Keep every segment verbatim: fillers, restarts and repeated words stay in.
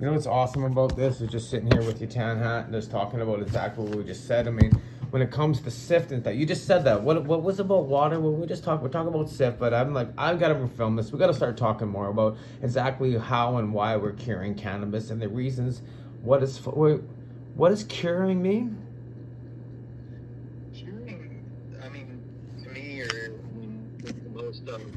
You know what's awesome about this is just sitting here with your tan hat and just talking about exactly what we just said. I mean, when it comes to sift and that, you just said that. What what was about water? Well, we just talked. We're talking about sift, but I'm like, I've got to film this. We got to start talking more about exactly how and why we're curing cannabis and the reasons. What is wait, what does curing mean? Curing, I mean, to me, or I mean, it's the most um,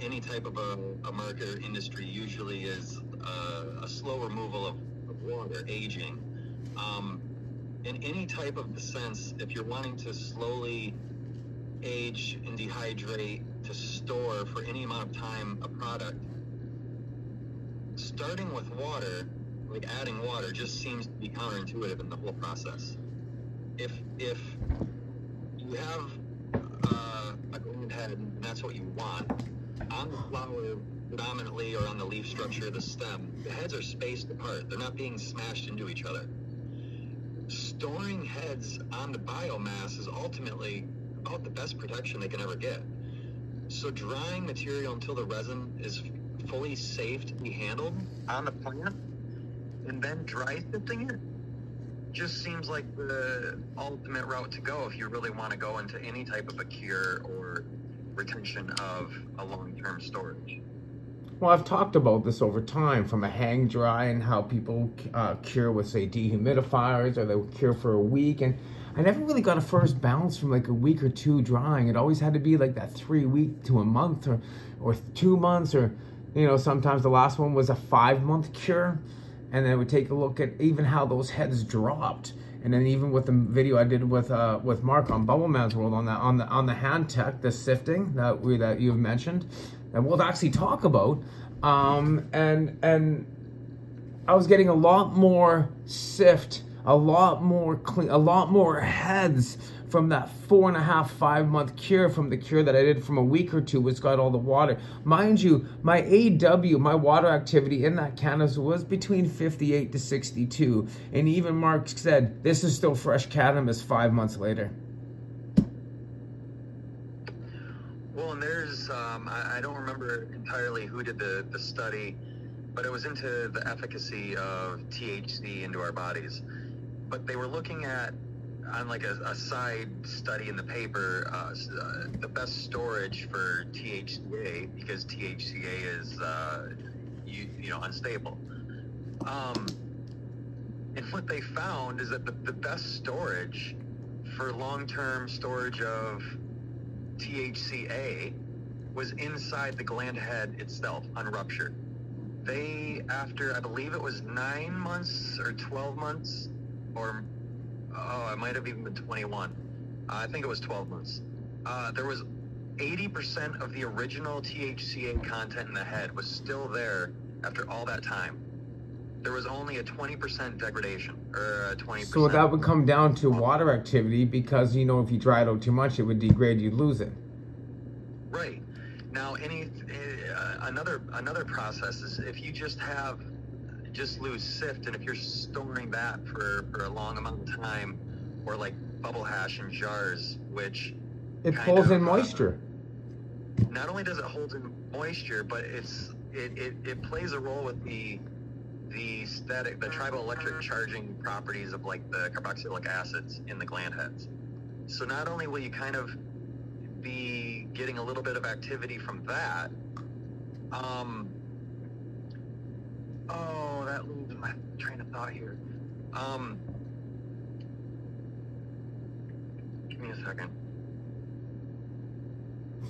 any type of a, a market or industry usually is uh, a slow removal of, of water, aging. Um, in any type of the sense, if you're wanting to slowly age and dehydrate to store for any amount of time a product, starting with water, like adding water, just seems to be counterintuitive in the whole process. If if you have uh, a green head and that's what you want, on the flower predominantly or on the leaf structure of the stem, the heads are spaced apart. They're not being smashed into each other. Storing heads on the biomass is ultimately about the best protection they can ever get. So drying material until the resin is fully safe to be handled on the plant and then dry sifting it just seems like the ultimate route to go if you really want to go into any type of a cure or retention of a long-term storage. Well, I've talked about this over time, from a hang dry and how people uh, cure with, say, dehumidifiers, or they cure for a week, and I never really got a first bounce from like a week or two drying. It always had to be like that three week to a month or or two months or, you know, sometimes the last one was a five month cure, and then we take a look at even how those heads dropped. And then even with the video I did with uh, with Mark on Bubble Man's World on that on the on the hand tech, the sifting that we that you've mentioned, that we'll actually talk about, um, and and I was getting a lot more sift, a lot more clean, a lot more heads from that four and a half five month cure from the cure that I did from a week or two, which got all the water. Mind you, my A W, my water activity in that cannabis was between fifty-eight to sixty-two, and even Mark said this is still fresh cannabis five months later. Well, and there's um I, I don't remember entirely who did the the study, but it was into the efficacy of T H C into our bodies, but they were looking at, on like a, a side study in the paper, uh, uh, the best storage for T H C A, because T H C A is uh, you, you know unstable. Um, and what they found is that the, the best storage for long-term storage of T H C A was inside the gland head itself, unruptured. They, after I believe it was nine months or twelve months, or oh, I might have even been twenty-one. Uh, I think it was twelve months. Uh, there was eighty percent of the original T H C A content in the head was still there after all that time. There was only a twenty percent degradation, or a twenty percent. So that would come down to water activity, because, you know, if you dry it out too much, it would degrade, you'd lose it. Right. Now, any uh, another another process is if you just have... just lose sift, and if you're storing that for, for a long amount of time, or like bubble hash in jars, which it holds in moisture. Uh, not only does it hold in moisture, but it's it, it, it plays a role with the the static the triboelectric charging properties of like the carboxylic acids in the gland heads. So not only will you kind of be getting a little bit of activity from that, um Oh, that loses my train of thought here. Um, give me a second.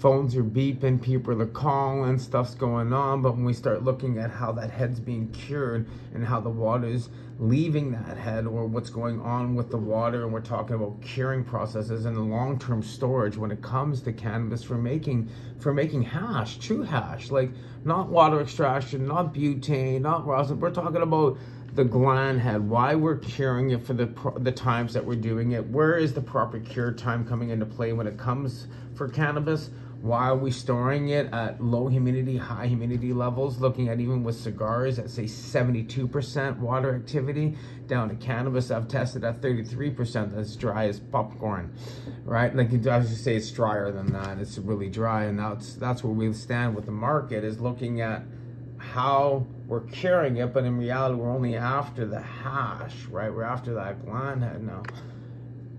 Phones are beeping, people are calling, stuff's going on, but when we start looking at how that head's being cured and how the water's leaving that head, or what's going on with the water, and we're talking about curing processes and the long-term storage when it comes to cannabis for making for making hash, true hash, like not water extraction, not butane, not rosin, we're talking about the gland head, why we're curing it for the the times that we're doing it, where is the proper cure time coming into play when it comes for cannabis, why are we storing it at low humidity, high humidity levels, looking at even with cigars at say seventy-two percent water activity, down to cannabis I've tested at thirty-three percent, that's dry as popcorn, right? Like I was just say it's drier than that, it's really dry, and that's, that's where we stand with the market, is looking at how we're curing it, but in reality, we're only after the hash, right? We're after that gland head now.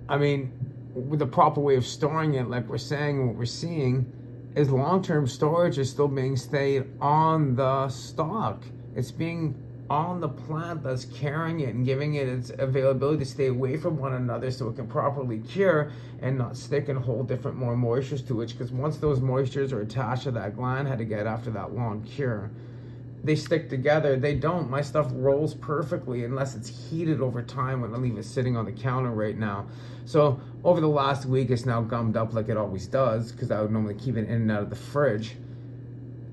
I mean, with the proper way of storing it, like we're saying, what we're seeing is long-term storage is still being stayed on the stock. It's being on the plant that's carrying it and giving it its availability to stay away from one another so it can properly cure and not stick and hold different more moistures to it, because once those moistures are attached to that gland had to get after that long cure, they stick together. They don't. My stuff rolls perfectly unless it's heated over time when I leave it sitting on the counter right now. So over the last week, it's now gummed up like it always does, because I would normally keep it in and out of the fridge.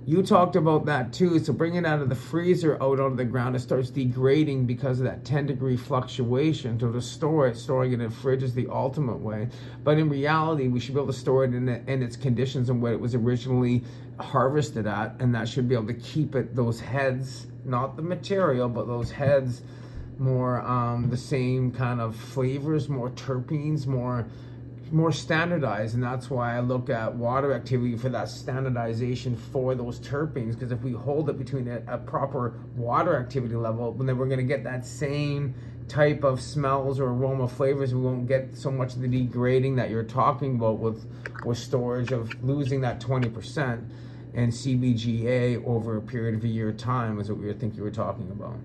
You talked about that too. So bring it out of the freezer out onto the ground, it starts degrading because of that ten degree fluctuation. So to store it, storing it in a fridge is the ultimate way. But in reality, we should be able to store it in, the, in its conditions and what it was originally harvested at. And that should be able to keep it, those heads, not the material, but those heads more um, the same kind of flavors, more terpenes, more... more standardized. And that's why I look at water activity for that standardization for those terpenes, because if we hold it between a, a proper water activity level, then we're going to get that same type of smells or aroma flavors. We won't get so much of the degrading that you're talking about with with storage of losing that twenty percent and C B G A over a period of a year time is what we think you were talking about.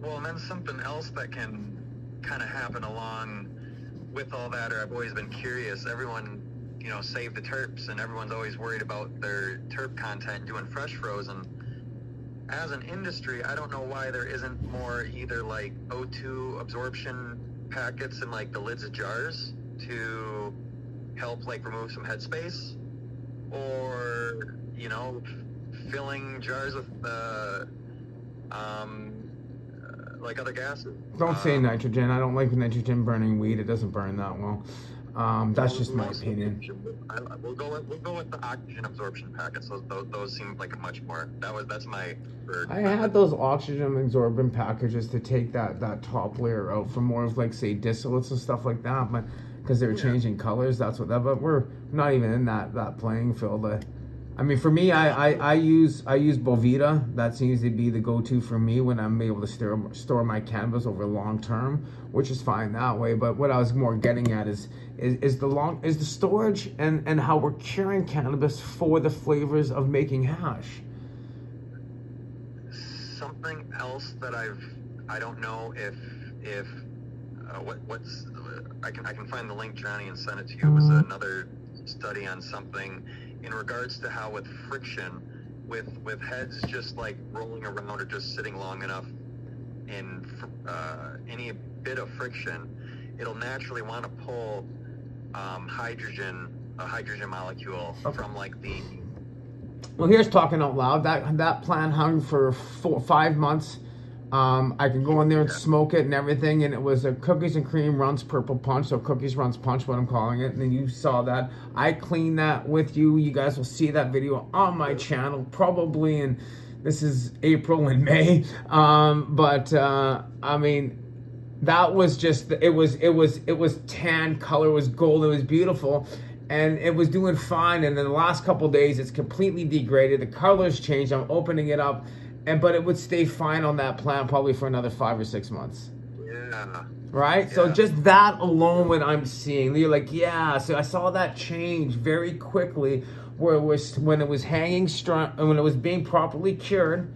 Well, and then something else that can kind of happen along with all that, or I've always been curious, everyone, you know, save the terps, and everyone's always worried about their terp content doing fresh frozen. As an industry, I don't know why there isn't more either like O two absorption packets in like the lids of jars to help like remove some headspace, or, you know, filling jars with uh, um like other gases. Don't say um, nitrogen. I don't like nitrogen burning weed. It doesn't burn that well. Um, that's just my opinion. I, we'll go with we'll go with the oxygen absorption packets. Those those, those seem like much more. That was that's my. Preferred. I had those oxygen absorbent packages to take that that top layer out for more of like say distillates and stuff like that, but because they were yeah. changing colors, that's what that. But we're not even in that that playing field. Uh, I mean, for me, I, I, I use I use Boveda. That seems to be the go-to for me when I'm able to store, store my cannabis over long term, which is fine that way. But what I was more getting at is is, is the long is the storage and, and how we're curing cannabis for the flavors of making hash. Something else that I've I don't know if if uh, what what's I can I can find the link, Johnny, and send it to you. It was another study on something in regards to how with friction, with with heads just like rolling around or just sitting long enough in uh, any bit of friction, it'll naturally want to pull um, hydrogen, a hydrogen molecule okay. from like the... Well, here's talking out loud. That that plant hung for four, five months. Um, I can go in there and smoke it and everything, and it was a cookies and cream runs purple punch, so cookies runs punch, what I'm calling it, and then you saw that. I cleaned that with you. You guys will see that video on my channel probably, and this is April and May, um, but uh, I mean, that was just, it was, it was, it was tan color, it was gold, it was beautiful. And it was doing fine, and then the last couple days, it's completely degraded. The colors changed. I'm opening it up, and but it would stay fine on that plant probably for another five or six months. Yeah. Right? Yeah. So just that alone, what I'm seeing, you're like, yeah. So I saw that change very quickly, where it was when it was hanging strong, and when it was being properly cured.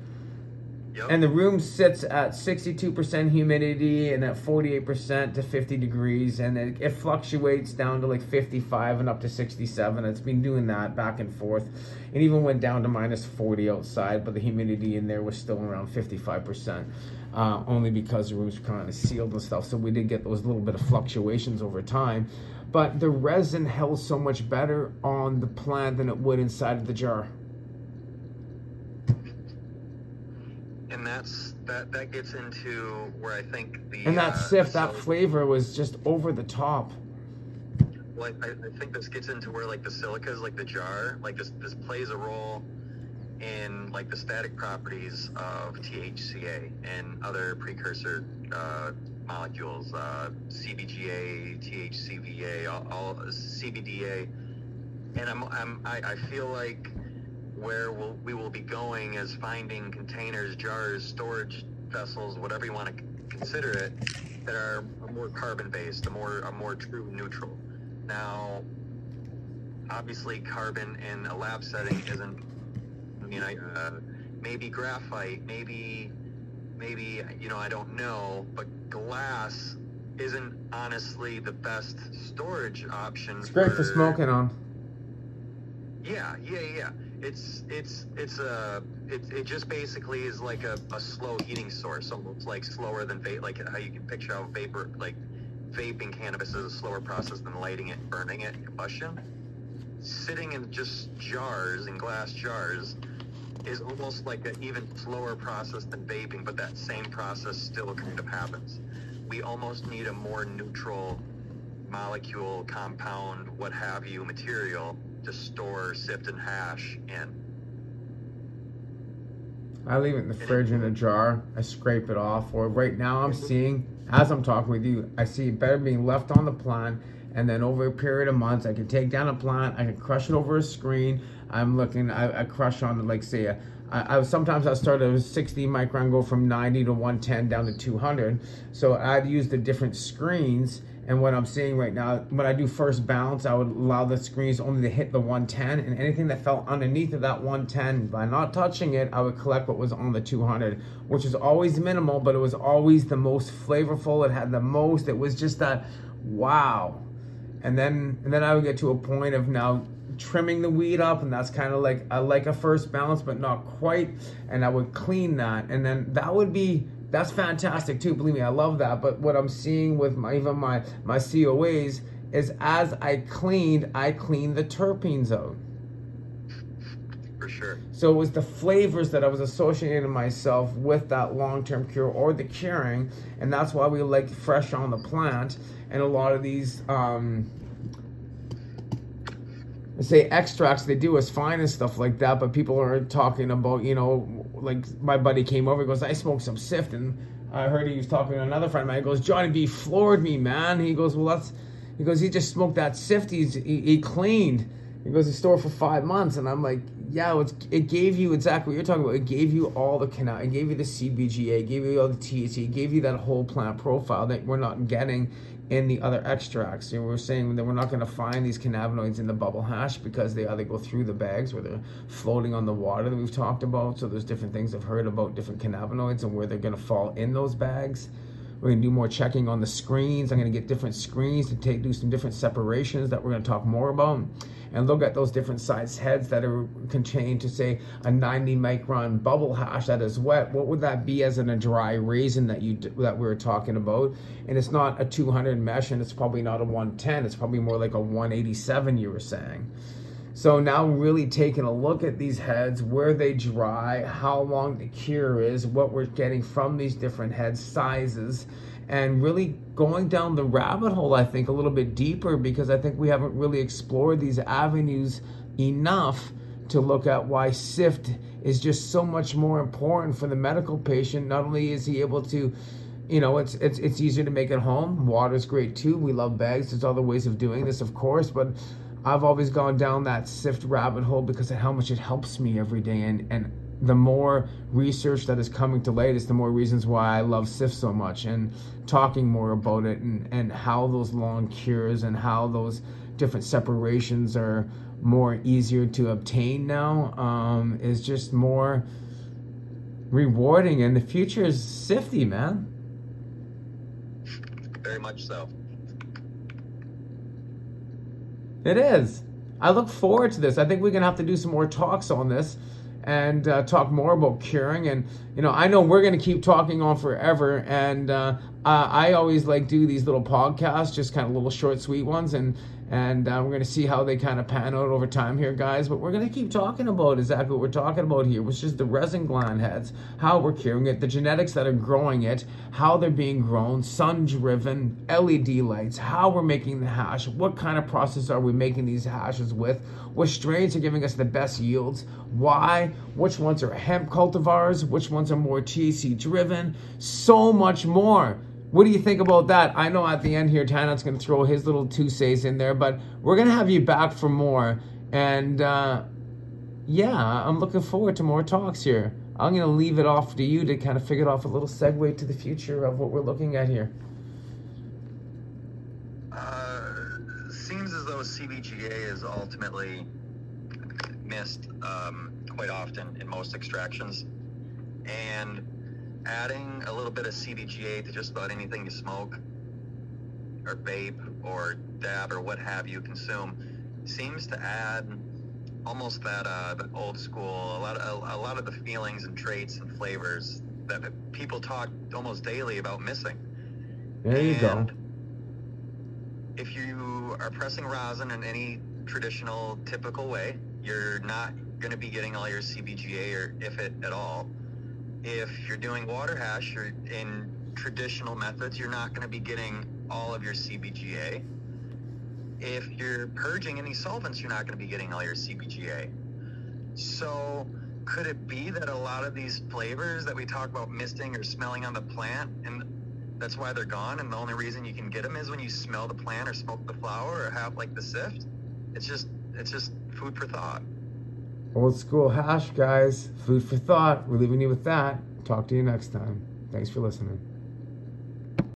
Yep. And the room sits at sixty-two percent humidity and at forty-eight percent to fifty degrees, and it, it fluctuates down to like fifty-five and up to sixty-seven. It's been doing that back and forth. It even went down to minus forty outside, but the humidity in there was still around fifty-five percent, uh, only because the room's kind of sealed and stuff. So we did get those little bit of fluctuations over time, but the resin held so much better on the plant than it would inside of the jar. And that's that, that gets into where I think the and that uh, sift, so that flavor was just over the top. Well, I, I think this gets into where like the silicas, like the jar, like this this plays a role in like the static properties of T H C A and other precursor uh, molecules, uh, C B G A, T H C V A, all, all C B D A, and I'm I'm I, I feel like where we'll, we will be going is finding containers, jars, storage vessels, whatever you want to consider it, that are more carbon-based, a more a more true neutral. Now, obviously, carbon in a lab setting isn't, you know, uh, maybe graphite, maybe, maybe, you know, I don't know, but glass isn't honestly the best storage option. It's great for, for smoking on. Yeah, yeah, yeah. It's it's it's a it it just basically is like a, a slow heating source, almost like slower than vape, like how you can picture how vapor, like vaping cannabis is a slower process than lighting it, burning it, combustion. Sitting in just jars, in glass jars, is almost like an even slower process than vaping, but that same process still kind of happens. We almost need a more neutral molecule, compound, what have you, material to store, sift, and hash in. I leave it in the fridge in a jar. I scrape it off. Or right now I'm seeing, as I'm talking with you, I see it better being left on the plant. And then over a period of months, I can take down a plant. I can crush it over a screen. I'm looking, I, I crush on, like, say, a, I, I sometimes I start at sixty micron, go from ninety to one ten down to two hundred. So I'd use the different screens. And what I'm seeing right now, when I do first bounce, I would allow the screens only to hit the one ten, and anything that fell underneath of that one ten, by not touching it, I would collect what was on the two hundred, which is always minimal, but it was always the most flavorful. It had the most, it was just that, wow. And then, and then I would get to a point of now trimming the weed up, and that's kind of like, I like a first bounce, but not quite, and I would clean that, and then that would be, that's fantastic too, believe me, I love that. But what I'm seeing with my, even my, my C O As is as I cleaned, I cleaned the terpenes out. For sure. So it was the flavors that I was associating myself with that long-term cure or the curing, and that's why we like fresh on the plant. And a lot of these, um, let's say extracts, they do is fine and stuff like that, but people are talking about, you know, like my buddy came over, he goes, I smoked some sift, and I heard he was talking to another friend of mine, he goes, Johnny B floored me, man. He goes, well, that's, he goes, he just smoked that sift, he's, he, he cleaned, he goes, he stored for five months. And I'm like, yeah, it's, it gave you exactly what you're talking about. It gave you all the canal, it gave you the C B G A, it gave you all the T H C A, it gave you that whole plant profile that we're not getting in the other extracts. You know, we're saying that we're not going to find these cannabinoids in the bubble hash because they either go through the bags, where they're floating on the water that we've talked about. So there's different things I've heard about different cannabinoids and where they're going to fall in those bags. We're going to do more checking on the screens. I'm going to get different screens to take do some different separations that we're going to talk more about, and look at those different size heads that are contained to, say, a ninety micron bubble hash that is wet. What would that be as in a dry raisin that you that we were talking about? And it's not a two hundred mesh, and it's probably not a one ten. It's probably more like a one eighty-seven, you were saying. So now really taking a look at these heads, where they dry, how long the cure is, what we're getting from these different head sizes, and really going down the rabbit hole, I think, a little bit deeper, because I think we haven't really explored these avenues enough to look at why sift is just so much more important for the medical patient. Not only is he able to, you know, it's it's it's easier to make at home. Water's great too. We love bags. There's other ways of doing this, of course, but I've always gone down that sift rabbit hole because of how much it helps me every day. And, and the more research that is coming to light is the more reasons why I love sift so much, and talking more about it, and, and how those long cures and how those different separations are more easier to obtain now, um, is just more rewarding. And the future is sifty, man. Very much so. It is. I look forward to this. I think we're going to have to do some more talks on this and uh, talk more about curing. And, you know, I know we're going to keep talking on forever. And uh, I always like do these little podcasts, just kind of little short, sweet ones. And and uh, we're going to see how they kind of pan out over time here, guys. But we're going to keep talking about exactly what we're talking about here, which is the resin gland heads, how we're curing it, the genetics that are growing it, how they're being grown, sun-driven, L E D lights, how we're making the hash, what kind of process are we making these hashes with, what strains are giving us the best yields, why, which ones are hemp cultivars, which ones are more T H C-driven, so much more. What do you think about that? I know at the end here, Tanat's going to throw his little two says in there, but we're going to have you back for more. And uh, yeah, I'm looking forward to more talks here. I'm going to leave it off to you to kind of figure it off, a little segue to the future of what we're looking at here. Uh, seems as though C B G A is ultimately missed um, quite often in most extractions. And adding a little bit of C B G A to just about anything you smoke or vape or dab or what have you consume seems to add almost that uh, the old school, a lot of, a, a lot of the feelings and traits and flavors that people talk almost daily about missing. There you and go. If you are pressing rosin in any traditional, typical way, you're not going to be getting all your C B G A, or if it at all. If you're doing water hash or in traditional methods, you're not going to be getting all of your C B G A. If you're purging any solvents, you're not going to be getting all your C B G A. So could it be that a lot of these flavors that we talk about misting or smelling on the plant, and that's why they're gone, and the only reason you can get them is when you smell the plant or smoke the flower or have like the sift? It's just, it's just food for thought. Old school hash, guys. Food for thought. We're leaving you with that. Talk to you next time. Thanks for listening.